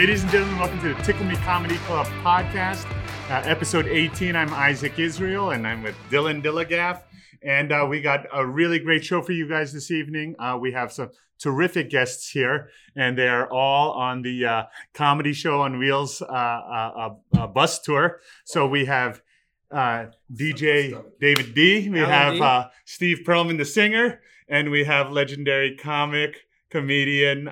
Ladies and gentlemen, welcome to the Tickle Me Comedy Club podcast, episode 18. I'm Isaac Israel, and I'm with Dylan Dillagaff. And we got a really great show for you guys this evening. We have some terrific guests here, and they are all on the Comedy Show on Wheels bus tour. So we have DJ David D. We have Steve Perlman, the singer, and we have legendary comedian,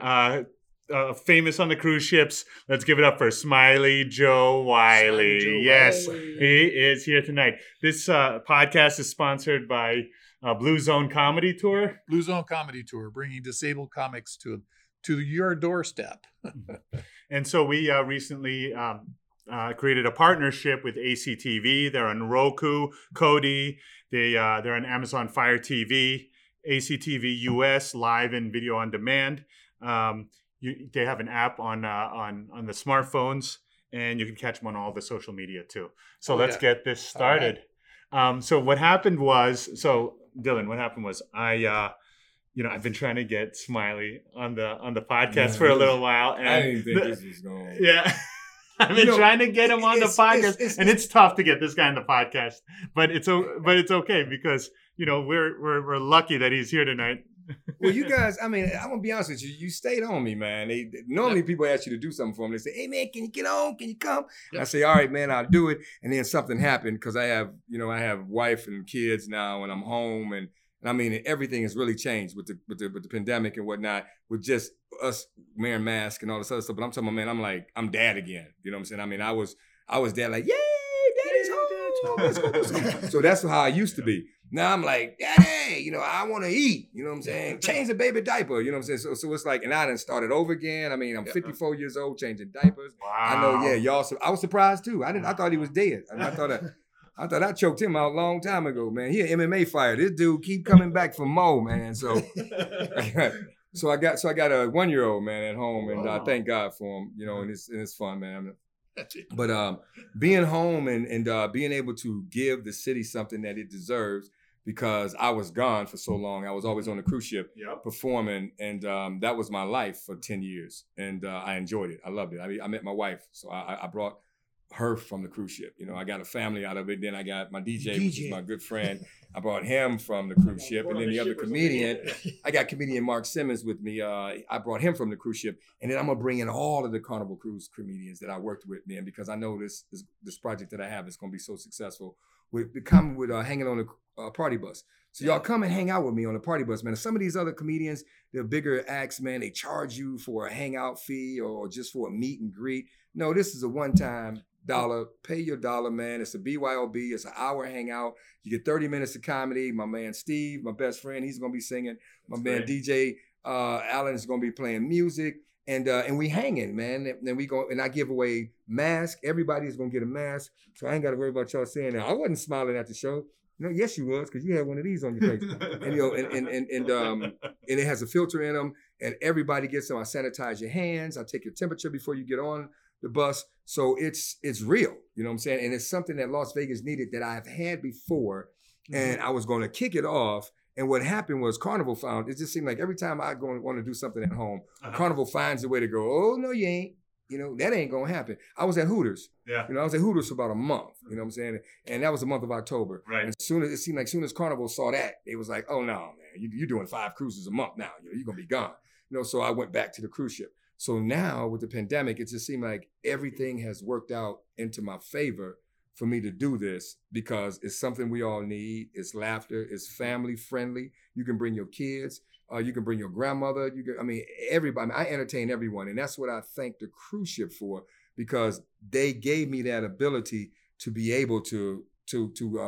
famous on the cruise ships. Let's give it up for Smiley Joe Wiley. Yes, he is here tonight. This podcast is sponsored by Blue Zone Comedy Tour. Blue Zone Comedy Tour, bringing disabled comics to your doorstep. And so we recently created a partnership with ACTV. They're on Roku, Kodi. They're on Amazon Fire TV, ACTV US, live and video on demand. They have an app on the smartphones, and you can catch them on all the social media too. So let's get this started. Right. Dylan, what happened was I've been trying to get Smiley on the podcast for a little while, and I didn't think this was going. Yeah. I've been trying to get him on the podcast, and it's tough to get this guy on the podcast, but it's okay because we're lucky that he's here tonight. Well, you guys, I mean, I'm gonna be honest with you. You stayed on me, man. Normally people ask you to do something for them. They say, "Hey, man, can you get on? Can you come?" And I say, "All right, man, I'll do it." And then something happened because I have wife and kids now, and I'm home, and I mean, everything has really changed with the pandemic and whatnot, with just us wearing masks and all this other stuff. But I'm talking about, man, I'm dad again. You know what I'm saying? I mean, I was dad, like, yay, daddy's home. Let's go. So that's how I used to be. Now I'm like, daddy, I want to eat. You know what I'm saying? Change the baby diaper. You know what I'm saying? So it's like, and I done started over again. I mean, I'm 54 years old, changing diapers. Wow. I know, y'all. So I was surprised too. I thought he was dead. I thought I choked him out a long time ago, man. He an MMA fighter. This dude keep coming back for more, man. So I got a 1-year-old man at home, and I thank God for him. And it's fun, man. But being home and being able to give the city something that it deserves, because I was gone for so long. I was always on a cruise ship performing, and that was my life for 10 years. And I enjoyed it. I loved it. I mean, I met my wife, so I brought her from the cruise ship. I got a family out of it. Then I got my DJ, which is my good friend. I brought him from the cruise ship. And then the other comedian, I got comedian Mark Simmons with me. I brought him from the cruise ship. And then I'm going to bring in all of the Carnival Cruise comedians that I worked with, man, because I know this project that I have is going to be so successful. We're coming with hanging on a party bus. So y'all come and hang out with me on the party bus, man. Some of these other comedians, they're bigger acts, man. They charge you for a hangout fee or just for a meet and greet. No, this is a one-time dollar. Pay your dollar, man. It's a BYOB. It's an hour hangout. You get 30 minutes of comedy. My man Steve, my best friend, he's going to be singing. My man DJ Allen is going to be playing music. And we hanging, man. And then we go, and I give away masks. Everybody's going to get a mask. So I ain't got to worry about y'all saying that. I wasn't smiling at the show. No, yes, you was, because you had one of these on your face. And it has a filter in them, and everybody gets them. I sanitize your hands. I take your temperature before you get on the bus. So it's real, you know what I'm saying? And it's something that Las Vegas needed that I've had before, and I was going to kick it off. And what happened was Carnival found, it just seemed like every time I go and want to do something at home, Carnival finds a way to go, oh, no, you ain't. That ain't going to happen. I was at Hooters. Yeah. I was at Hooters for about a month. You know what I'm saying? And that was the month of October. Right. And it seemed like Carnival saw that, they was like, oh, no, man, you're doing 5 cruises a month now. You're going to be gone. So I went back to the cruise ship. So now with the pandemic, it just seemed like everything has worked out into my favor for me to do this, because it's something we all need. It's laughter. It's family friendly. You can bring your kids. You can bring your grandmother. Everybody. I entertain everyone. And that's what I thank the cruise ship for, because they gave me that ability to be able to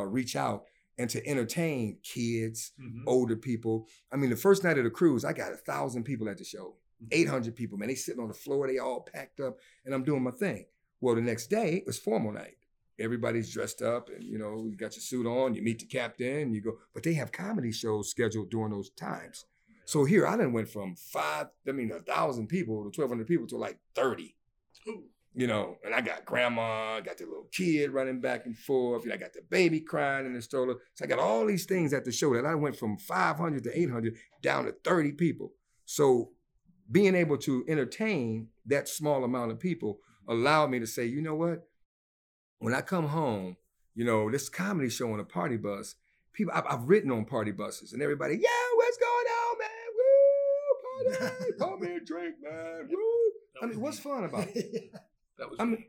reach out and to entertain kids, older people. I mean, the first night of the cruise, I got 1,000 people at the show, 800 people, man. They sitting on the floor. They all packed up, and I'm doing my thing. Well, the next day, it was formal night. Everybody's dressed up, and you got your suit on, you meet the captain, you go, but they have comedy shows scheduled during those times. So here I done went from 1,000 people to 1,200 people to like 30, and I got grandma, I got the little kid running back and forth, and I got the baby crying in the stroller. So I got all these things at the show that I went from 500 to 800 down to 30 people. So being able to entertain that small amount of people allowed me to say, you know what? When I come home, you know, this comedy show on a party bus, people, I've written on party buses and everybody, yeah, what's going on, man? Woo, party, come here, drink, man, woo. I mean, what's fun about it? That was me.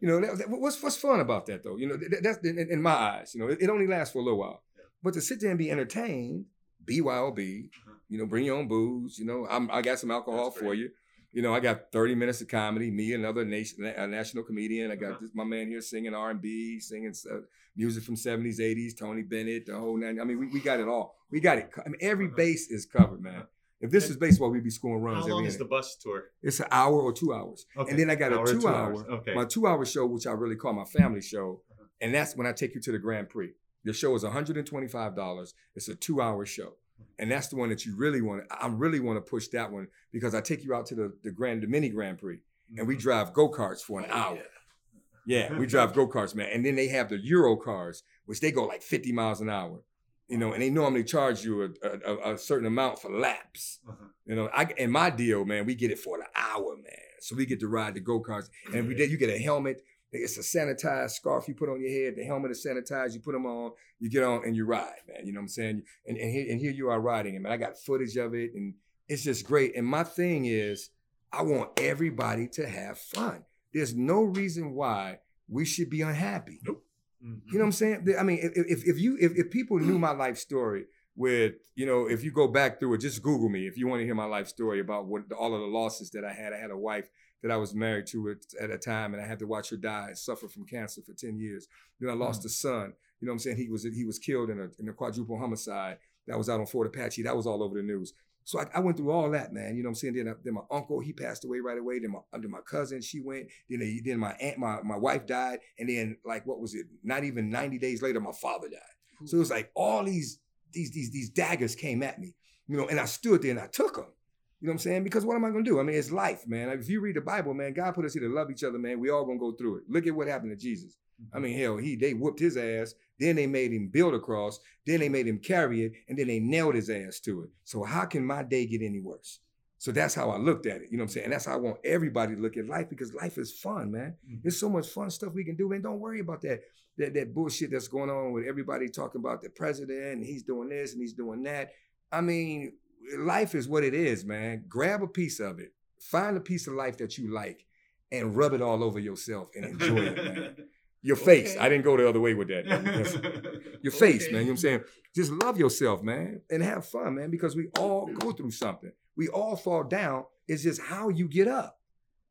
You know, what's fun about that though? You know, that's in my eyes, you know, it only lasts for a little while. But to sit there and be entertained, BYOB, you know, bring your own booze, you know, I got some alcohol for you. You know, I got 30 minutes of comedy, me, another national comedian. I got my man here singing R&B, singing music from 70s, 80s, Tony Bennett, the whole nine. I mean, we got it all. We got it. I mean, every base is covered, man. If this is baseball, we'd be scoring runs. How long is the bus tour? It's an hour or 2 hours. Okay. And then I got a 2 hour, my 2 hour show, which I really call my family show. And that's when I take you to the Grand Prix. The show is $125. It's a 2 hour show. And that's the one that you really want. I really want to push that one because I take you out to the mini Grand Prix and we drive go-karts for an hour. Yeah, we drive go-karts, man. And then they have the Euro cars, which they go like 50 miles an hour. You know, and they normally charge you a certain amount for laps. Uh-huh. You know, and my deal, man, we get it for an hour, man. So we get to ride the go-karts. And every day you get a helmet. It's a sanitized scarf you put on your head. The helmet is sanitized. You put them on, you get on, and you ride, man. You know what I'm saying? And here you are riding it, man. I got footage of it, and it's just great. And my thing is, I want everybody to have fun. There's no reason why we should be unhappy. Nope. You know what I'm saying? I mean, if people knew my life story with, you know, if you go back through it, just Google me if you want to hear my life story about what all of the losses that I had. I had a wife that I was married to at a time and I had to watch her die and suffer from cancer for 10 years. Then I lost a son. You know what I'm saying? He was killed in a quadruple homicide that was out on Fort Apache. That was all over the news. So I went through all that, man. You know what I'm saying? Then my uncle, he passed away right away. Then my cousin, she went. Then my aunt, my wife died. And then like, what was it? Not even 90 days later, my father died. Ooh. So it was like all these daggers came at me, you know, and I stood there and I took them. You know what I'm saying? Because what am I going to do? I mean, it's life, man. If you read the Bible, man, God put us here to love each other, man. We all going to go through it. Look at what happened to Jesus. I mean, hell, they whooped his ass. Then they made him build a cross. Then they made him carry it. And then they nailed his ass to it. So how can my day get any worse? So that's how I looked at it. You know what I'm saying? And that's how I want everybody to look at life because life is fun, man. Mm-hmm. There's so much fun stuff we can do, man. Don't worry about that bullshit that's going on with everybody talking about the president and he's doing this and he's doing that. I mean, life is what it is, man. Grab a piece of it. Find a piece of life that you like and rub it all over yourself and enjoy it, man. Your face. I didn't go the other way with that. Your face, man. You know what I'm saying? Just love yourself, man, and have fun, man, because we all go through something. We all fall down. It's just how you get up.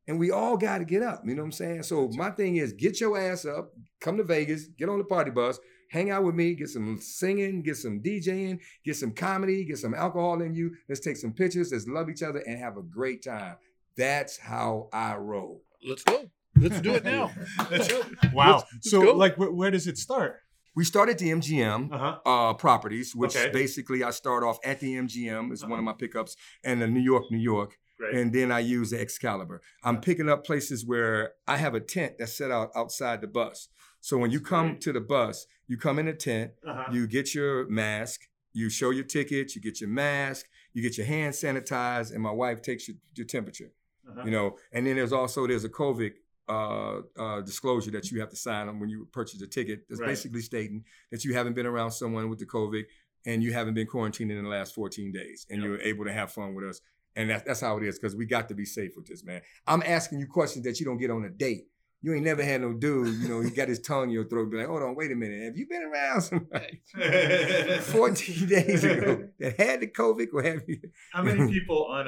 And we all got to get up. You know what I'm saying? So my thing is get your ass up, come to Vegas, get on the party bus, hang out with me, get some singing, get some DJing, get some comedy, get some alcohol in you. Let's take some pictures. Let's love each other and have a great time. That's how I roll. Let's go. Let's do it now. Let's go. Wow. Let's go. Like, where does it start? We start at the MGM properties, which basically I start off at the MGM. It's one of my pickups and the New York, New York. Great. And then I use the Excalibur. I'm picking up places where I have a tent that's set out outside the bus. So when you come to the bus, you come in a tent, you get your mask, you show your ticket, you get your mask, you get your hand sanitized, and my wife takes your temperature. You know, and then there's a COVID disclosure that you have to sign on when you purchase a ticket. That's basically stating that you haven't been around someone with the COVID and you haven't been quarantined in the last 14 days and you're able to have fun with us. And that's how it is because we got to be safe with this, man. I'm asking you questions that you don't get on a date. You ain't never had no dude, you know, he got his tongue in your throat and be like, hold on, wait a minute. Have you been around somebody 14 days ago that had the COVID or have you? How many people on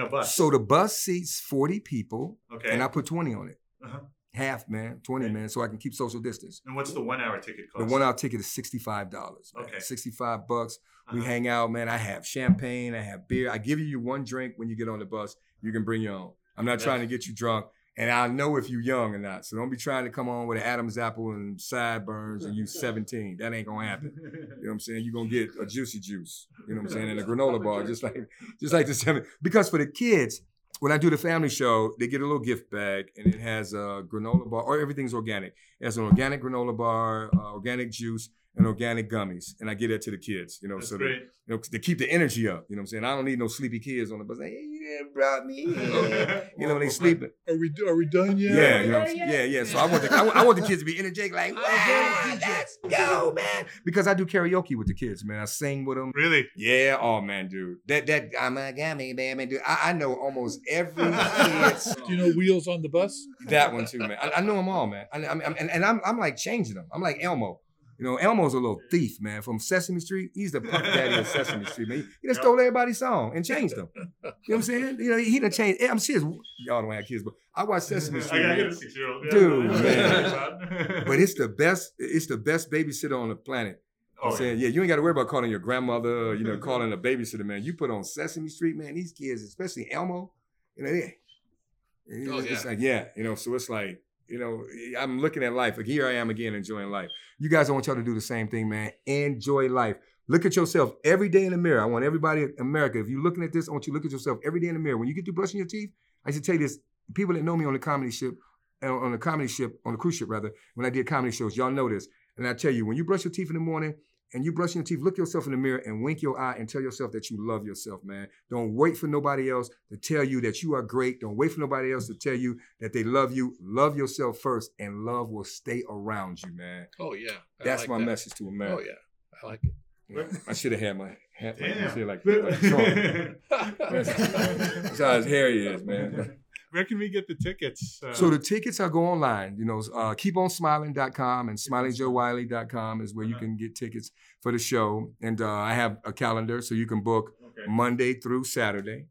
a bus? So the bus seats 40 people and I put 20 on it. Half, man, 20, man, so I can keep social distance. And what's the 1 hour ticket cost? The 1 hour ticket is $65, man. $65. We hang out, man. I have champagne, I have beer. I give you one drink when you get on the bus. You can bring your own. I'm not trying to get you drunk. And I know if you're young or not. So don't be trying to come on with an Adam's apple and sideburns and you 17. That ain't gonna happen. You know what I'm saying? You're gonna get a juicy juice. You know what I'm saying? And a granola bar, just like the 7. Because for the kids, when I do the family show, they get a little gift bag and it has a granola bar, or everything's organic. It has an organic granola bar, organic juice, and organic gummies, and I give that to the kids, you know, that's so that, you know, to keep the energy up, you know what I'm saying? I don't need no sleepy kids on the bus. Like, hey, you done brought me here. You know, they sleeping. Are we done yet? Yeah, you know what I'm saying? Yeah. So I want the kids to be energetic, like, wow, let's go, man. Because I do karaoke with the kids, man. I sing with them. Really? Yeah, oh man, dude. That I'm a gummy, man, dude. I know almost every kid song. Do you know Wheels on the Bus? That one too, man. I know them all, man. I'm like changing them. I'm like Elmo. You know, Elmo's a little thief, man. From Sesame Street, he's the puff daddy of Sesame Street, man. He just stole everybody's song and changed them. You know what I'm saying? You know, he done changed. I'm serious. Y'all don't have kids, but I watch Sesame Street. I got a 6-year-old. Dude, man. But it's the best babysitter on the planet. Oh, I'm saying, yeah, you ain't got to worry about calling your grandmother, or, you know, calling a babysitter, man. You put on Sesame Street, man, these kids, especially Elmo, you know, you know, I'm looking at life. Like, here I am again, enjoying life. You guys, I want y'all to do the same thing, man. Enjoy life. Look at yourself every day in the mirror. I want everybody in America, if you're looking at this, I want you to look at yourself every day in the mirror. When you get through brushing your teeth, I used to tell you this. People that know me on the cruise ship, when I did comedy shows, y'all know this. And I tell you, when you brush your teeth in the morning and you brushing your teeth, look yourself in the mirror and wink your eye and tell yourself that you love yourself, man. Don't wait for nobody else to tell you that you are great. Don't wait for nobody else to tell you that they love you. Love yourself first, and love will stay around you, man. Oh, yeah. That's my message to America. Oh, yeah. I like it. Yeah. I should have had my hat like Trump. That's how his hair is, man. Where can we get the tickets? So the tickets are go online. You know, keeponsmiling.com and smilingjoewiley.com is where you can get tickets for the show. And I have a calendar, so you can book Monday through Saturday.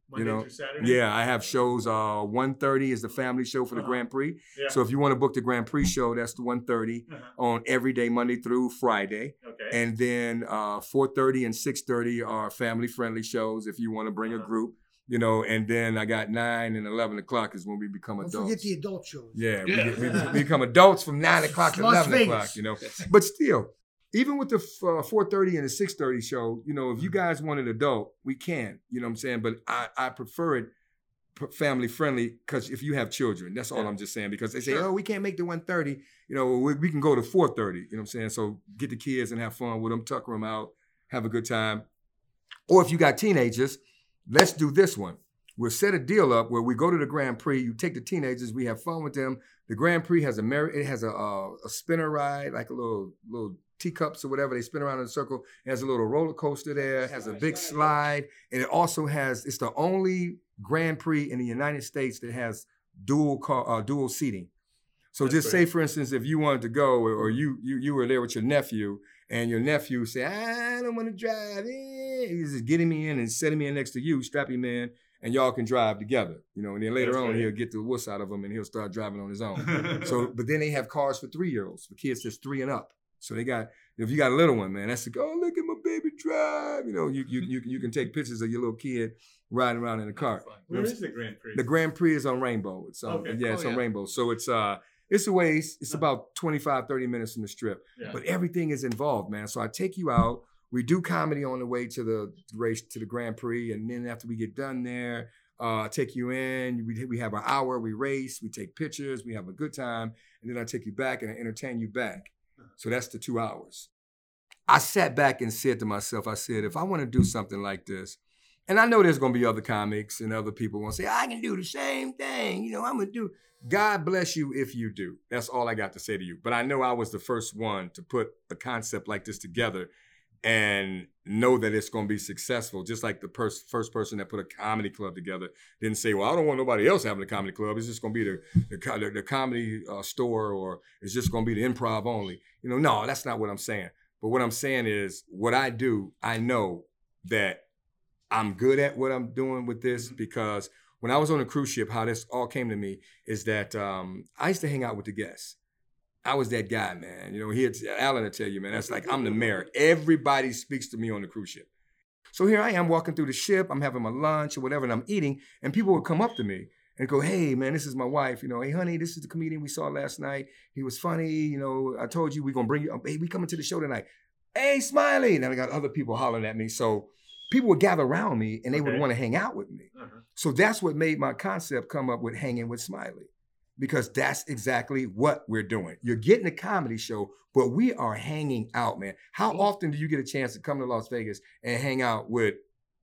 Yeah, I have shows. 1:30 is the family show for the Grand Prix. Yeah. So if you want to book the Grand Prix show, that's the 1:30 on every day, Monday through Friday. Okay. And then 4:30 and 6:30 are family-friendly shows if you want to bring a group. You know, and then I got 9 and 11 o'clock is when we become adults. Don't forget the adult shows. Yeah, we become adults from 9 o'clock to 11 o'clock, you know. But still, even with the 4:30 and the 6:30 show, you know, if you guys want an adult, we can. You know what I'm saying? But I prefer it family friendly because if you have children, that's all I'm just saying. Because they say, oh, we can't make the 1:30. You know, we can go to 4:30. You know what I'm saying? So get the kids and have fun with them, tucker them out, have a good time. Or if you got teenagers, let's do this one. We'll set a deal up where we go to the Grand Prix. You take the teenagers. We have fun with them. The Grand Prix has a spinner ride, like a little teacups or whatever. They spin around in a circle. It has a little roller coaster there. It has a big slide, and it also has. It's the only Grand Prix in the United States that has dual seating. So that's just great. Say, for instance, if you wanted to go, or you were there with your nephew, and your nephew said, I don't want to drive in. He's just getting me in and setting me in next to you, strap him in, and y'all can drive together. You know, and then later he'll get the wuss out of him, and he'll start driving on his own. But then they have cars for 3-year-olds, for kids that's 3 and up. So they got, if you got a little one, man, that's like, oh, look at my baby drive. You know, you can take pictures of your little kid riding around in a car. Where is the Grand Prix? The Grand Prix is on Rainbow. It's on, on Rainbow. So it's a ways. It's about 25, 30 minutes from the strip. Yeah. But everything is involved, man. So I take you out. We do comedy on the way to the race, to the Grand Prix. And then after we get done there, I take you in. We have an hour. We race. We take pictures. We have a good time. And then I take you back and I entertain you back. So that's the 2 hours. I sat back and said to myself, I said, if I want to do something like this, and I know there's going to be other comics and other people want to say, I can do the same thing. You know, I'm going to do. God bless you if you do. That's all I got to say to you. But I know I was the first one to put a concept like this together and know that it's going to be successful. Just like the first person that put a comedy club together didn't say, well, I don't want nobody else having a comedy club. It's just going to be the comedy store, or it's just going to be the improv only. You know, no, that's not what I'm saying. But what I'm saying is what I do, I know that I'm good at what I'm doing with this, because when I was on a cruise ship, how this all came to me is that I used to hang out with the guests. I was that guy, man. You know, Alan will tell you, man, that's like I'm the mayor. Everybody speaks to me on the cruise ship. So here I am walking through the ship. I'm having my lunch or whatever, and I'm eating. And people would come up to me and go, hey, man, this is my wife. You know, hey, honey, this is the comedian we saw last night. He was funny. You know, I told you we're going to bring you up. Hey, we coming to the show tonight. Hey, Smiley. And I got other people hollering at me. So people would gather around me and they would want to hang out with me. So that's what made my concept come up with Hanging with Smiley. because that's exactly what we're doing. You're getting a comedy show, but we are hanging out, man. How often do you get a chance to come to Las Vegas and hang out with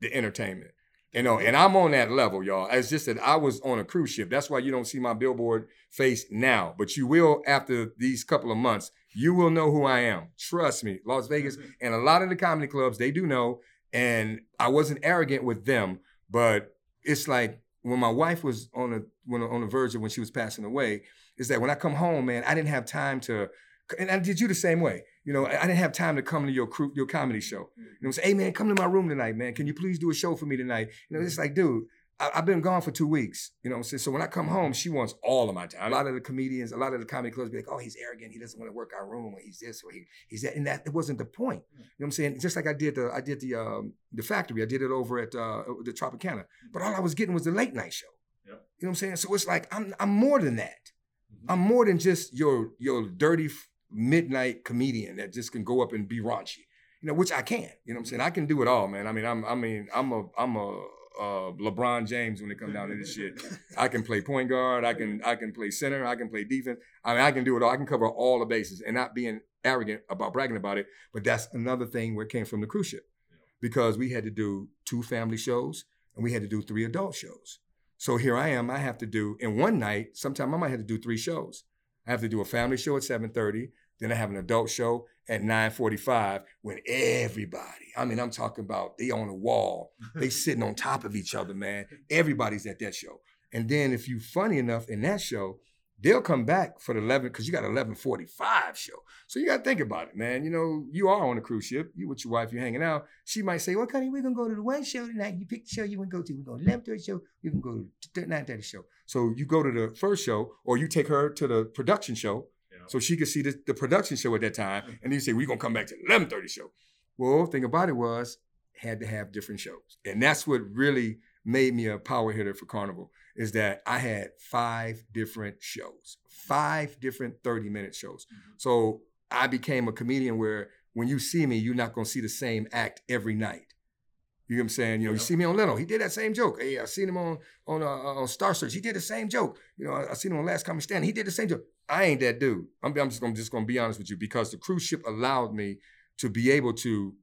the entertainment? You know, and I'm on that level, y'all. It's just that I was on a cruise ship. That's why you don't see my billboard face now, but you will after these couple of months. You will know who I am. Trust me, Las Vegas and a lot of the comedy clubs, they do know. And I wasn't arrogant with them, but it's like when my wife was on the verge of when she was passing away, is that when I come home, man, I didn't have time to, and I did you the same way. You know, I didn't have time to come to your comedy show. You know, say, hey man, come to my room tonight, man. Can you please do a show for me tonight? You know, it's like, dude, I've been gone for 2 weeks. You know what I'm saying? So when I come home, she wants all of my time. A lot of the comedians, a lot of the comedy clubs be like, oh, he's arrogant. He doesn't want to work our room, or he's this, or he's that. And that it wasn't the point. You know what I'm saying? Just like I did the factory. I did it over at the Tropicana. But all I was getting was the late night show. Yep. You know what I'm saying? So it's like I'm more than that. Mm-hmm. I'm more than just your dirty midnight comedian that just can go up and be raunchy, you know, which I can. You know what I'm saying? I can do it all, man. I mean, I'm a LeBron James when it comes down to this shit. I can play point guard. I can play center. I can play defense. I mean, I can do it all. I can cover all the bases and not being arrogant about bragging about it. But that's another thing where it came from the cruise ship, because we had to do 2 family shows and we had to do 3 adult shows. So here I am. I have to do in one night. Sometimes I might have to do 3 shows. I have to do a family show at 7:30. Then I have an adult show at 9:45 when everybody, I mean, I'm talking about they on the wall, they sitting on top of each other, man. Everybody's at that show. And then if you funny enough in that show, they'll come back for the 11, because you got 11:45 show. So you got to think about it, man. You know, you are on a cruise ship. You with your wife, you're hanging out. She might say, well, Cody, we're going to go to the one show tonight. You pick the show you want to go to. We're going to 11:30 show. You can go to the 9:30 show. So you go to the first show, or you take her to the production show so she could see the production show at that time. And then you say, we're going to come back to the 11:30 show. Well, the thing about it was, had to have different shows. And that's what really made me a power hitter for Carnival, is that I had 5 different shows, 5 different 30-minute shows. Mm-hmm. So I became a comedian where when you see me, you're not going to see the same act every night. You know what I'm saying? You know, you see me on Leno. He did that same joke. Hey, I seen him on Star Search. He did the same joke. You know, I seen him on Last Comic Standing. He did the same joke. I ain't that dude. I'm just gonna be honest with you, because the cruise ship allowed me to be able to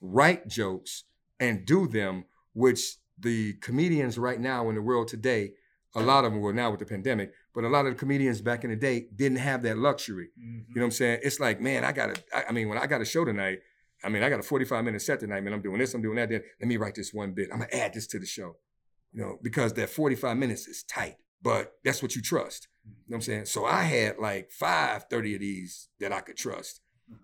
write jokes and do them, which the comedians right now in the world today, a lot of them, well, now with the pandemic, but a lot of the comedians back in the day didn't have that luxury. Mm-hmm. You know what I'm saying? It's like, man, when I got a show tonight, I mean, I got a 45-minute set tonight, man. I'm doing this, I'm doing that. Then let me write this one bit. I'm gonna add this to the show, you know, because that 45 minutes is tight, but that's what you trust. You know what I'm saying? So I had like 5:30 of these that I could trust,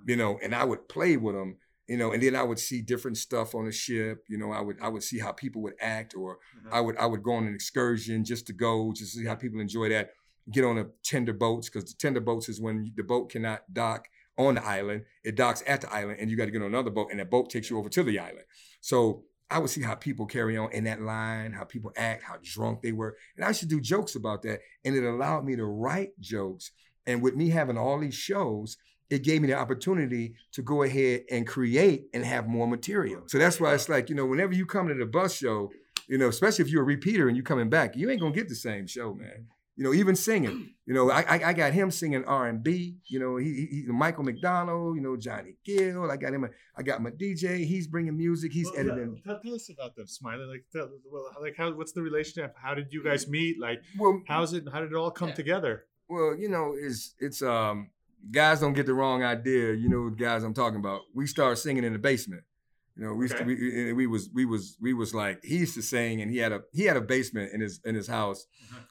you know, and I would play with them, you know, and then I would see different stuff on the ship. You know, I would see how people would act, or I would go on an excursion just to see how people enjoy that. Get on a tender boats, because the tender boats is when the boat cannot dock on the island, it docks at the island, and you got to get on another boat, and that boat takes you over to the island. So I would see how people carry on in that line, how people act, how drunk they were. And I used to do jokes about that, and it allowed me to write jokes. And with me having all these shows, it gave me the opportunity to go ahead and create and have more material. So that's why it's like, you know, whenever you come to the bus show, you know, especially if you're a repeater and you're coming back, you ain't going to get the same show, man. You know, even singing. You know, I got him singing R&B. You know, he Michael McDonald. You know, Johnny Gill. I got him. I got my DJ. He's bringing music. He's editing. Tell us about them, Smiley. Like, how? What's the relationship? How did you guys meet? Like, how did it all come together? Well, you know, it's guys don't get the wrong idea. You know, guys, I'm talking about. We started singing in the basement. You know, we was like, he used to sing, and he had a basement in his house,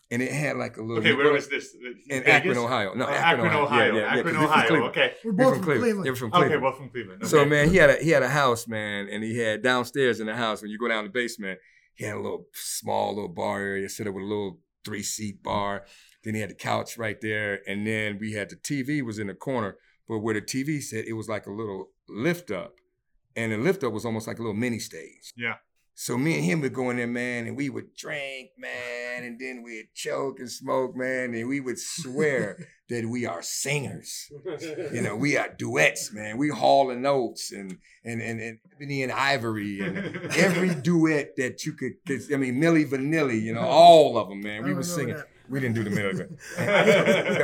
and it had like a little. Okay, where was this? In Akron, Ohio. No, Akron, Ohio. Yeah, Akron, Ohio. Okay, we're both from Cleveland. They're from Cleveland. Okay, both from Cleveland. Okay. So man, he had a house, man, and he had downstairs in the house. When you go down the basement, he had a little small bar area set up with a little 3-seat bar. Then he had the couch right there, and then we had the TV was in the corner, but where the TV sat, it was like a little lift up. And the lift up was almost like a little mini stage. Yeah. So me and him would go in there, man, and we would drink, man, and then we'd choke and smoke, man, and we would swear that we are singers. You know, we are duets, man. We hauling notes and Ebony and Ivory and every duet that you could, I mean, Milli Vanilli, you know, all of them, man. We were singing. That. We didn't do the Dominican.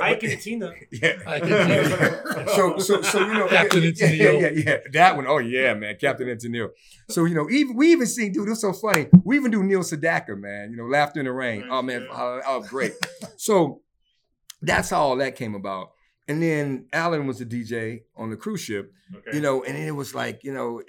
Argentina. Yeah. Argentina. So you know, Captain Antonio. Yeah. That one. Oh yeah, man, Captain Antonio. So you know, we even seen, dude. It's so funny. We even do Neil Sedaka, man. You know, Laughter in the Rain. Right. Oh man, oh great. So that's how all that came about. And then Alan was the DJ on the cruise ship, okay. You know, and then it was like, you know,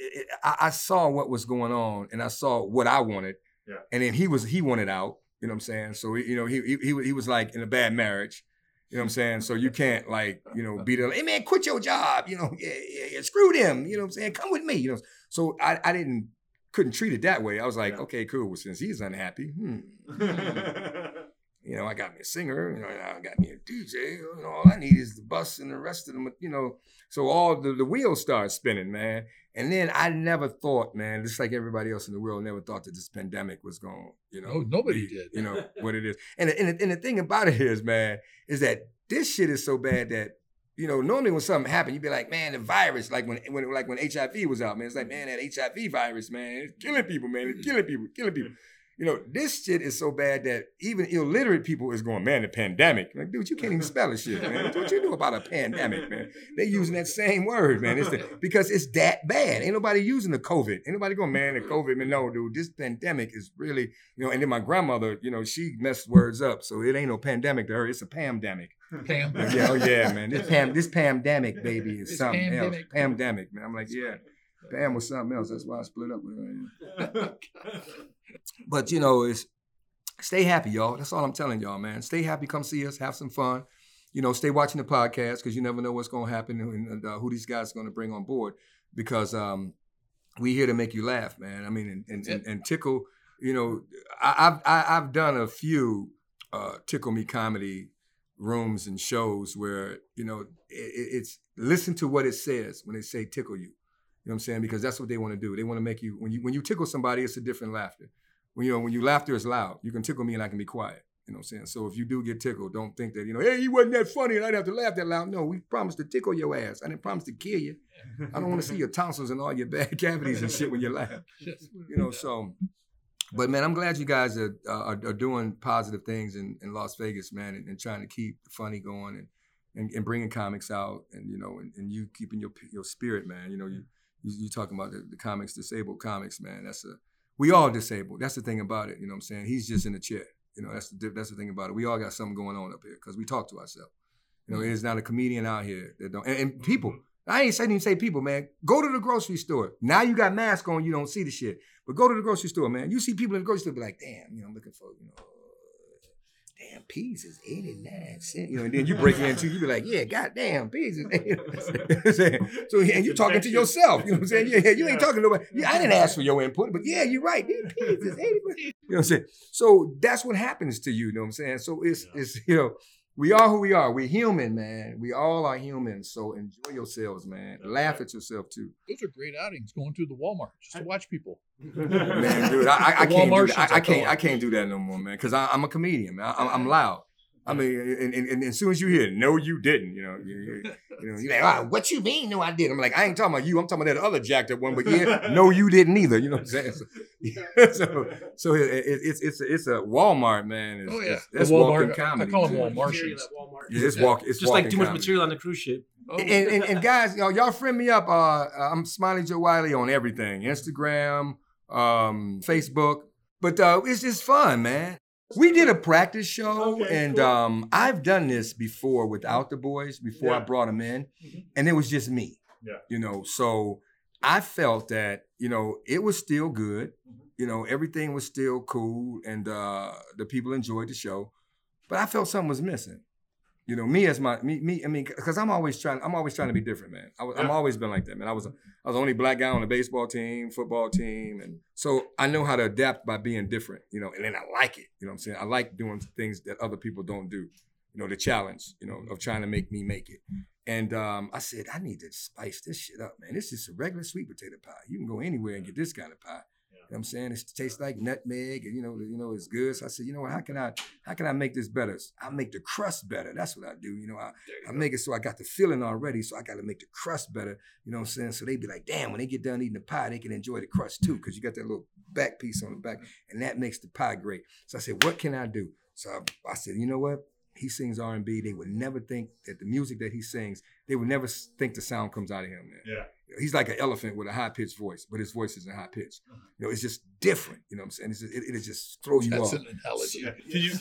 I saw what was going on and I saw what I wanted. Yeah. And then he wanted out, you know what I'm saying? So, you know, he was like in a bad marriage, you know what I'm saying? So you can't like, you know, be there, like, hey man, quit your job, you know, yeah, screw them, you know what I'm saying? Come with me, you know? So I couldn't treat it that way. I was like, okay, cool. Well, since he's unhappy, you know, I got me a singer, you know, I got me a DJ, you know, all I need is the bus and the rest of them, you know. So all the wheels started spinning, man. And then I never thought, man, just like everybody else in the world, never thought that this pandemic was going, you know. No, nobody did. You know, what it is. And the thing about it is, man, is that this shit is so bad that, you know, normally when something happened, you'd be like, man, the virus, like when HIV was out, man, it's like, man, that HIV virus, man, it's killing people, man, it's killing people. You know, this shit is so bad that even illiterate people is going, man, the pandemic. Like, dude, you can't even spell this shit, man. What you know about a pandemic, man? They using that same word, man. Because it's that bad. Ain't nobody using the COVID. Ain't nobody going, man, the COVID. Man, no, dude, this pandemic is really, you know, and then my grandmother, you know, she messed words up. So it ain't no pandemic to her. It's a pandemic. Pam. Like, yeah, oh, yeah, man. This pandemic, baby, is something pandemic. Else. Pandemic, man. I'm like, yeah. Pam was something else. That's why I split up with her. But, you know, it's stay happy, y'all. That's all I'm telling y'all, man. Stay happy. Come see us. Have some fun. You know, stay watching the podcast because you never know what's going to happen and who these guys are going to bring on board because we're here to make you laugh, man. I mean, and Tickle, you know, I've done a few Tickle Me Comedy rooms and shows where, you know, it's listen to what it says when they say tickle you. You know what I'm saying? Because that's what they want to do. They want to make you when you tickle somebody, it's a different laughter. When your laughter is loud, you can tickle me and I can be quiet. You know what I'm saying? So if you do get tickled, don't think that, you know, hey, you wasn't that funny and I'd have to laugh that loud. No, we promised to tickle your ass. I didn't promise to kill you. I don't want to see your tonsils and all your bad cavities and shit when you laugh. You know, so, but man, I'm glad you guys are doing positive things in Las Vegas, man, and trying to keep the funny going and bringing comics out and, you know, and you keeping your spirit, man. You know, you talking about the comics, disabled comics, man. We all disabled. That's the thing about it. You know what I'm saying? He's just in a chair. You know, that's the thing about it. We all got something going on up here because we talk to ourselves. You know, there's not a comedian out here that don't. And people, I ain't saying say people, man. Go to the grocery store. Now you got masks on, you don't see the shit. But go to the grocery store, man. You see people in the grocery store be like, damn, you know, I'm looking for, you know, damn, peas is 89 cents. You know, and then you break in too. You be like, yeah, goddamn, peas is 89 cents. So and you talking to yourself. You know what I'm saying? Yeah, you ain't talking to nobody. Yeah, I didn't ask for your input, but yeah, you're right. These peas is 80. You know what I'm saying? So that's what happens to you. You know what I'm saying? So it's you know, we are who we are. We're human, man. We all are humans. So enjoy yourselves, man. That's laugh right. At yourself too. Those are great outings. Going to the Walmart just to watch people. Man, dude, I can't. Do that. I can't do that no more, man. Because I'm a comedian, man. I'm loud. I mean, and as soon as you hear, no, you didn't. You know, you know, you're like, oh, what you mean? No, I did. I'm like, I ain't talking about you. I'm talking about that other jacked up one. But yeah, no, you didn't either. You know what I'm saying? So, yeah, so it's a Walmart, man. It's, oh yeah, that's Walmart comedy. I call them Walmartians. Yeah, it's walk. It's just like too much material on the cruise ship. Oh. And guys, y'all friend me up. I'm Smiley Joe Wiley on everything: Instagram, Facebook. But it's just fun, man. We did a practice show, I've done this before without the boys, before I brought them in, and it was just me, you know, so I felt that, you know, it was still good, you know, everything was still cool, and the people enjoyed the show, but I felt something was missing, you know, because I'm always trying to be different, man. I'm always been like that, man. I was the only black guy on the baseball team, football team, and so I know how to adapt by being different, you know, and then I like it. You know what I'm saying? I like doing things that other people don't do, you know, the challenge, you know, of trying to make me make it. And I said, I need to spice this shit up, man. It's just a regular sweet potato pie. You can go anywhere and get this kind of pie. You know what I'm saying? It tastes like nutmeg and, you know, it's good. So I said, you know what, how can I make this better? I'll make the crust better. That's what I do. You know, I make it so I got the filling already. So I got to make the crust better. You know what I'm saying? So they be like, damn, when they get done eating the pie, they can enjoy the crust too. Cause you got that little back piece on the back and that makes the pie great. So I said, what can I do? So I said, you know what? He sings R&B. They would never think that the music that he sings, they would never think the sound comes out of him, man. Yeah. He's like an elephant with a high-pitched voice, but his voice isn't high-pitched. You know, it's just different. You know what I'm saying? It's just, it just throws you off. That's an analogy.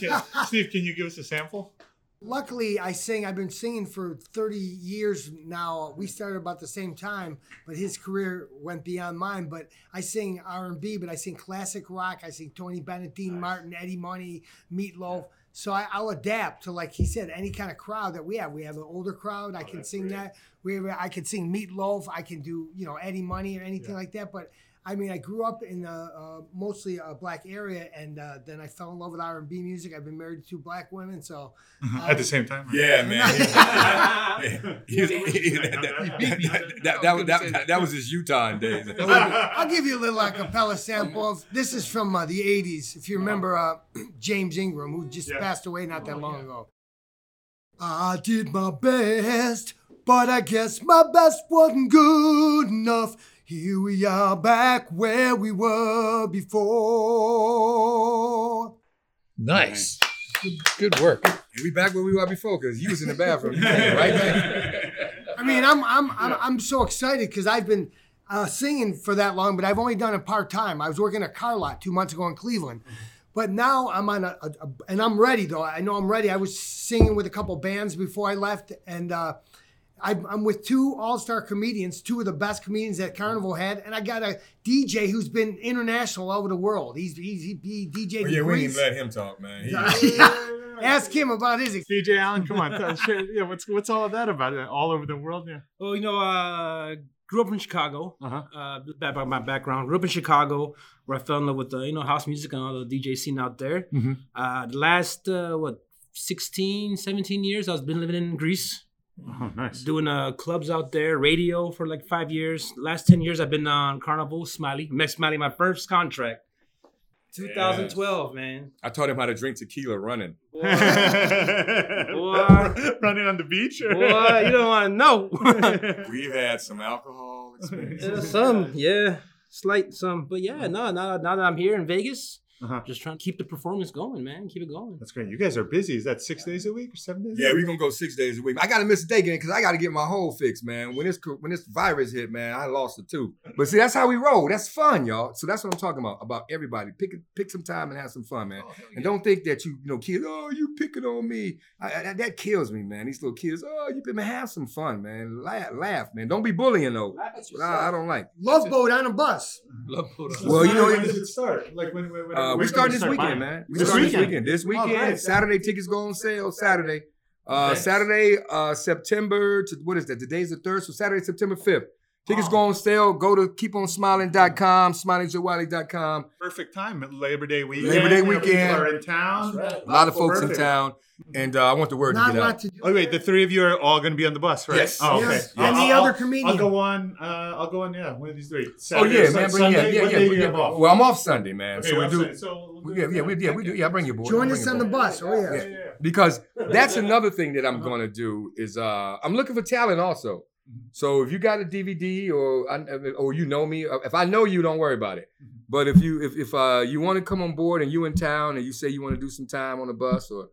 Yeah. Steve, can you give us a sample? Luckily, I've been singing for 30 years now. We started about the same time, but his career went beyond mine. But I sing R&B, but I sing classic rock. I sing Tony Bennett, Dean Martin, Eddie Money, Meatloaf. Yeah. So I'll adapt to, like he said, any kind of crowd that we have. We have an older crowd. I can sing that. I can sing Meatloaf. I can do, you know, Eddie Money or anything like that. But I mean, I grew up in mostly a black area, and then I fell in love with R&B music. I've been married to two black women, so at the same time. Right? Yeah, man. That was his Utah days. I'll give you a little acapella sample. This is from the '80s. If you remember James Ingram, who just passed away not that long ago. I did my best, but I guess my best wasn't good enough. Here we are back where we were before. Nice. Good work. And we back where we were before because you was in the bathroom. Right back. I mean, I'm so excited because I've been singing for that long, but I've only done it part-time. I was working a car lot 2 months ago in Cleveland. But now I'm on and I'm ready, though. I know I'm ready. I was singing with a couple bands before I left, and I'm with two all-star comedians, two of the best comedians that Carnival had, and I got a DJ who's been international all over the world. He DJed in Greece. Yeah, we didn't let him talk, man. Ask him about his experience. DJ Allen, come on. Yeah, what's all of that about? All over the world? Yeah. Well, you know, grew up in Chicago. My background. Grew up in Chicago, where I fell in love with house music and all the DJ scene out there. Mm-hmm. The last 16, 17 years, I've been living in Greece. Oh, nice. Doing clubs out there, radio for like 5 years. The last 10 years, I've been on Carnival, Smiley. Met Smiley, my first contract. 2012, man. I taught him how to drink tequila running. Boy. Running on the beach? Boy, you don't want to know. We've had some alcohol experiences. Slight some. But now that I'm here in Vegas, just trying to keep the performance going, man. Keep it going. That's great. You guys are busy. Is that 6 days a week or 7 days? Yeah, we're going to go 6 days a week. I got to miss a day again because I got to get my whole fix, man. When this virus hit, man, I lost it too. But see, that's how we roll. That's fun, y'all. So that's what I'm talking about everybody. Pick some time and have some fun, man. And don't think that kids, you picking on me. That kills me, man. These little kids, you been have some fun, man. Laugh, man. Don't be bullying, though. That's what I don't like. Love boat on a bus. Love boat on a bus. Well, when does it start? Like when we're starting this weekend, man. This weekend, Saturday tickets go on sale. Saturday. September, what is that? Today's the 3rd, so Saturday, September 5th. Tickets go on sale. Go to keeponsmiling.com, smilingjoewiley.com. Perfect time at Labor Day weekend. Labor Day weekend. People are in town. Right. A lot of folks in town. And I want the word to get out. The three of you are all going to be on the bus, right? Yes. Oh, okay. Yes. And the other comedian. I'll go on, one of these three. Saturday, man. Sunday, well, I'm off Sunday, man. Okay, so we do. I'll bring you, boy. Join us on the bus. Oh, yeah. Because that's another thing that I'm going to do is I'm looking for talent also. So if you got a DVD or you know me, if I know you, don't worry about it. But if you want to come on board and you in town and you say you want to do some time on the bus or,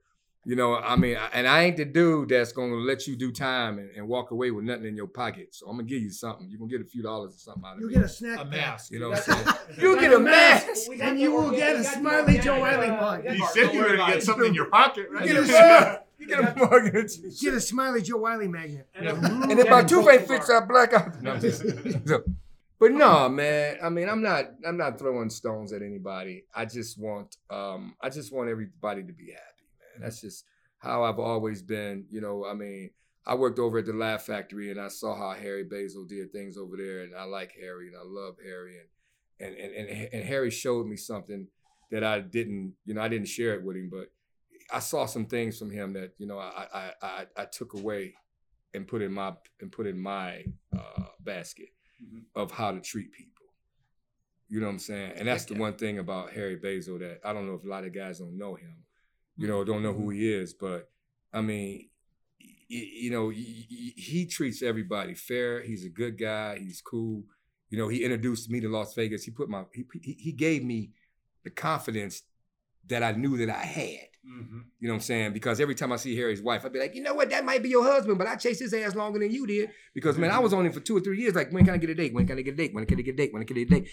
and I ain't the dude that's going to let you do time and walk away with nothing in your pocket. So I'm going to give you something. You're going to get a few dollars or something out of it. You'll get a snack. A mask. You know what I'm saying? You'll get a mask. And you will get a Smiley Joe Wiley mug. You said you were going to get something in your pocket, right? Get a Smiley Joe Wiley magnet. And if my toupee fits, I black out. No, but no, man. I mean, I'm not throwing stones at anybody. I just want everybody to be happy, man. That's just how I've always been. I worked over at the Laugh Factory and I saw how Harry Basil did things over there, and I like Harry and I love Harry, and Harry showed me something that I didn't, I didn't share it with him, but I saw some things from him that I took away and put in my basket of how to treat people. You know what I'm saying? And that's the one thing about Harry Basil that I don't know if a lot of guys don't know him. Don't know who he is, but I mean, he treats everybody fair. He's a good guy. He's cool. He introduced me to Las Vegas. He gave me the confidence that I knew that I had. Mm-hmm. You know what I'm saying? Because every time I see Harry's wife, I'd be like, you know what? That might be your husband, but I chased his ass longer than you did. Because, man, I was on him for 2 or 3 years. Like, when can I get a date? When can I get a date? When can I get a date? When can I get a date?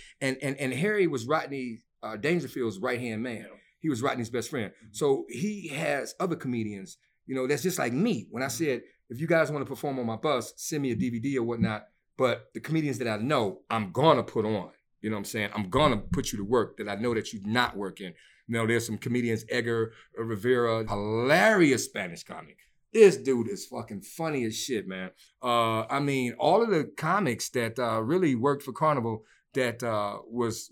And Harry was Rodney Dangerfield's right-hand man. He was Rodney's best friend. So he has other comedians, you know, that's just like me. When I said, if you guys want to perform on my bus, send me a DVD or whatnot. But the comedians that I know, I'm going to put on. You know what I'm saying? I'm going to put you to work that I know that you're not working. You know, there's some comedians, Edgar Rivera, hilarious Spanish comic. This dude is fucking funny as shit, man. I mean, all of the comics that really worked for Carnival that was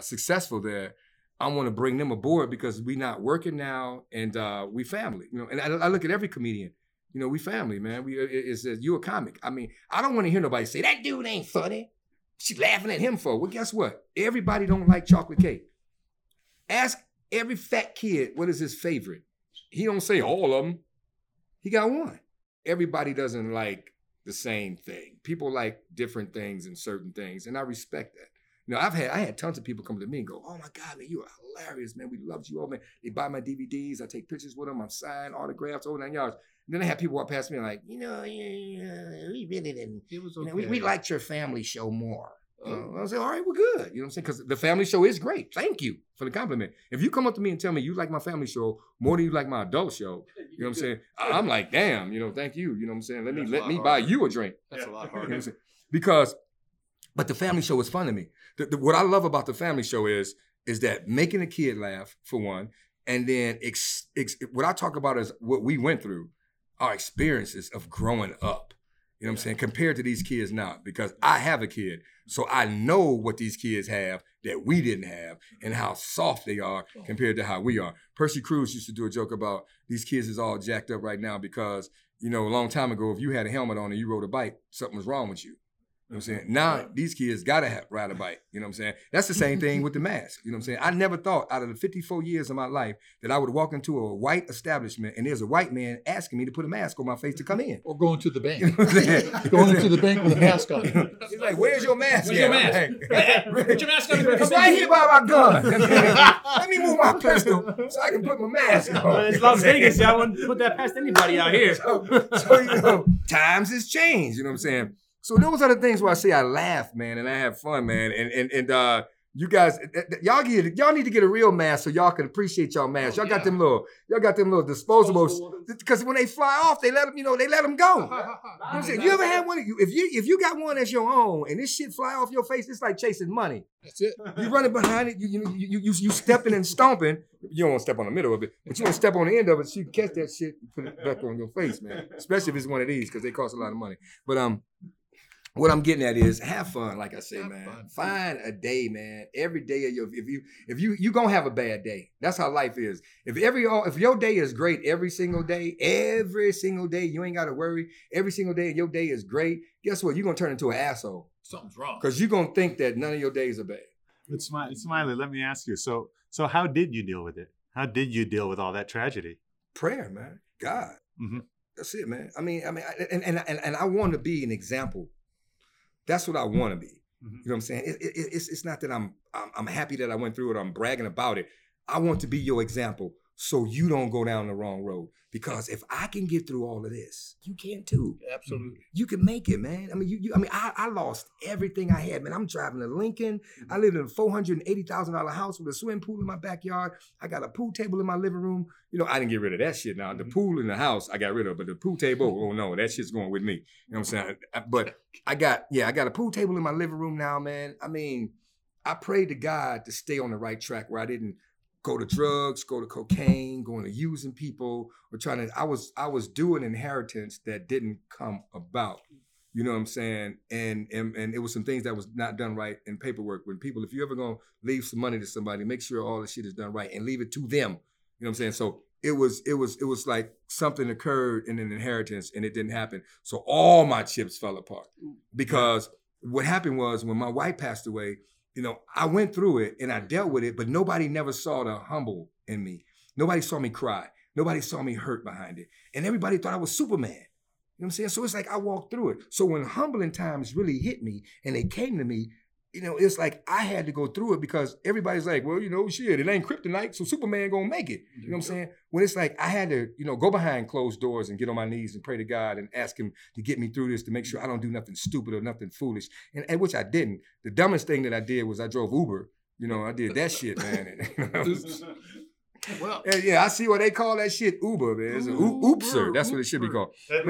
successful there, I want to bring them aboard because we not working now and we family. You know, and I look at every comedian. You know, we family, man. You a comic. I mean, I don't want to hear nobody say, that dude ain't funny. She laughing at him for. Well, guess what? Everybody don't like chocolate cake. Ask every fat kid what is his favorite. He don't say all of them. He got one. Everybody doesn't like the same thing. People like different things and certain things, and I respect that. You know, I had tons of people come to me and go, oh my God, man, you are hilarious, man. We loved you all, man. They buy my DVDs. I take pictures with them. I sign autographs, all 9 yards. And then I had people walk past me and like, you know, we really didn't. It was okay. You know, we liked your family show more. I was like, all right, we're good. You know what I'm saying? Because the family show is great. Thank you for the compliment. If you come up to me and tell me you like my family show more than you like my adult show, you know what I'm saying? I'm like, damn, you know, thank you. You know what I'm saying? Let me buy you a drink. That's a lot harder. You know what I'm saying? But the family show is fun to me. What I love about the family show is that making a kid laugh, for one, and then what I talk about is what we went through, our experiences of growing up. You know what I'm saying? Compared to these kids now, because I have a kid. So I know what these kids have that we didn't have and how soft they are compared to how we are. Percy Cruz used to do a joke about these kids is all jacked up right now because, you know, a long time ago, if you had a helmet on and you rode a bike, something was wrong with you. You know what I'm saying? Now these kids gotta ride a bike. You know what I'm saying? That's the same thing with the mask. You know what I'm saying? I never thought out of the 54 years of my life that I would walk into a white establishment and there's a white man asking me to put a mask on my face to come in. Or going to the bank. You know what I'm saying? Going to the bank with a mask on. He's like, where's your mask? Where's your mask? Put your mask on. It's right here by my gun. Let me move my pistol so I can put my mask on. Well, it's Las Vegas. Y'all wouldn't put that past anybody out here. So you know, times has changed. You know what I'm saying? So those are the things where I say I laugh, man, and I have fun, man. And you guys, y'all need to get a real mask so y'all can appreciate y'all masks. Y'all got them little disposables. Because when they fly off, they let them go. You know what you ever had one? If you got one as your own and this shit fly off your face, it's like chasing money. That's it. You running behind it, you stepping and stomping. You don't want to step on the middle of it, but you want to step on the end of it so you can catch that shit and put it back on your face, man. Especially if it's one of these, because they cost a lot of money. But what I'm getting at is have fun, like I say, man. Find a day, man. Every day of your if you gonna have a bad day. That's how life is. If your day is great every single day, you ain't gotta worry. Every single day your day is great. Guess what? You're gonna turn into an asshole. Something's wrong. Because you're gonna think that none of your days are bad. But Smiley, let me ask you. So how did you deal with it? How did you deal with all that tragedy? Prayer, man. God. Mm-hmm. That's it, man. I mean, and I want to be an example. That's what I want to be. Mm-hmm. You know what I'm saying? It's not that I'm happy that I went through it. I'm bragging about it. I want to be your example so you don't go down the wrong road. Because if I can get through all of this, you can too. Absolutely. You can make it, man. I mean, I lost everything I had, man. I'm driving to Lincoln. Mm-hmm. I live in a $480,000 house with a swimming pool in my backyard. I got a pool table in my living room. You know, I didn't get rid of that shit now. Mm-hmm. The pool in the house, I got rid of, but the pool table, oh no, that shit's going with me. You know what I'm saying? But I got a pool table in my living room now, man. I mean, I prayed to God to stay on the right track where I didn't go to drugs, go to cocaine, going to using people, or I was doing inheritance that didn't come about. You know what I'm saying? And it was some things that was not done right in paperwork. When people, if you're ever gonna leave some money to somebody, make sure all the shit is done right and leave it to them. You know what I'm saying? So it was like something occurred in an inheritance and it didn't happen. So all my chips fell apart. Because what happened was when my wife passed away, you know, I went through it and I dealt with it, but nobody never saw the humble in me. Nobody saw me cry. Nobody saw me hurt behind it. And everybody thought I was Superman. You know what I'm saying? So it's like I walked through it. So when humbling times really hit me and they came to me, you know, it's like I had to go through it because everybody's like, well, you know, shit, it ain't kryptonite, so Superman gonna make it. You know what I'm saying? When it's like I had to, you know, go behind closed doors and get on my knees and pray to God and ask him to get me through this to make sure I don't do nothing stupid or nothing foolish. And which I didn't. The dumbest thing that I did was I drove Uber. You know, I did that shit, man. And, you know, well, yeah, I see what they call that shit Uber, man. It's an oopser. That's what it should be called. I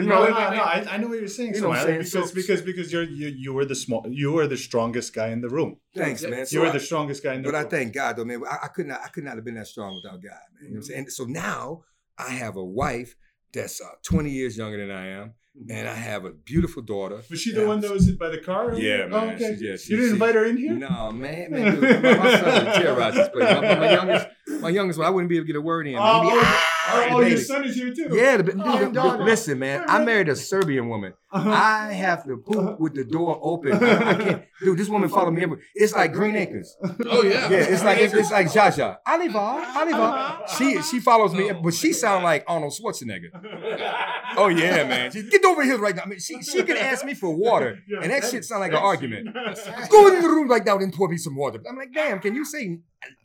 know what you're saying. You know what I'm saying? Because you were the strongest guy in the room. Thanks, man. So you were the strongest guy in the room. But I thank God, though, man. I could not have been that strong without God, man. You know what I'm saying? And so now I have a wife that's 20 years younger than I am. And I have a beautiful daughter. Was she the one that was hit by the car? Yeah, man. Oh, okay. You didn't invite her in here? No, man. Dude, my son would terrorize this place. My youngest one, I wouldn't be able to get a word in. Your son is here too. Yeah. Listen, man, I married a Serbian woman. Uh-huh. I have to poop with the door open. I can't. Dude, this woman followed me everywhere. It's like Green Acres. Oh, yeah. Yeah, it's like Jaja. Oliver. She follows me, but she sounds like Arnold Schwarzenegger. Oh, yeah, man. She, get over here right now. I mean, she could ask me for water, and that shit sounds like an argument. Go into the room right now and pour me some water. I'm like, damn, can you?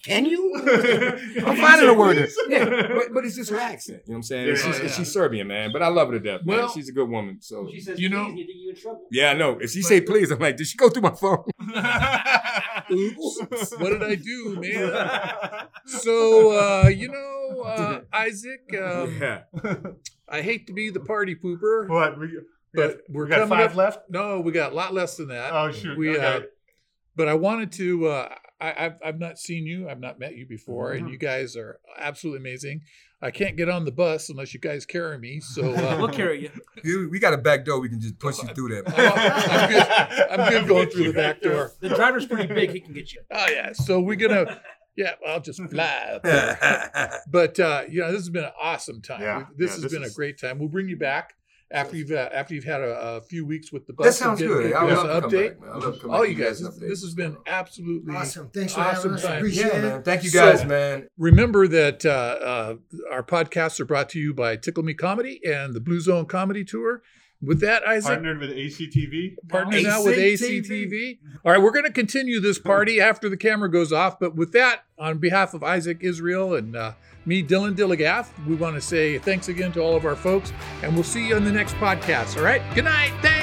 I'm finding a word. Yeah, but it's just her accent. You know what I'm saying? She's Serbian, man, but I love her to death, man. She's a good woman, so. She says, you know, please, you in trouble. Yeah, I know. If she say please, I'm like, did she go through my phone? Oops. What did I do, man? So, Isaac, I hate to be the party pooper. What? But we're got coming 5 up, left? No, we got a lot less than that. Oh, shoot. But I wanted to... I've not seen you. I've not met you before, and you guys are absolutely amazing. I can't get on the bus unless you guys carry me. So we'll carry you. We got a back door. We can just push you through that. I'm good going through the back door. The driver's pretty big. He can get you. Oh yeah. So we're gonna. Yeah, I'll just fly. But this has been an awesome time. Yeah. This has been a great time. We'll bring you back. After you've had a few weeks with the bus, that sounds good. I love to come back, man. I love to come back. All you guys, this has been absolutely awesome. Thanks for having us. Appreciate it, man. Thank you guys, man. Remember that our podcasts are brought to you by Tickle Me Comedy and the Blue Zone Comedy Tour. With that, Isaac. Partnered with ACTV. Partnered now with ACTV. All right, we're going to continue this party after the camera goes off. But with that, on behalf of Isaac Israel and me, Dylan Dillagaff, we want to say thanks again to all of our folks. And we'll see you on the next podcast. All right? Good night. Thanks.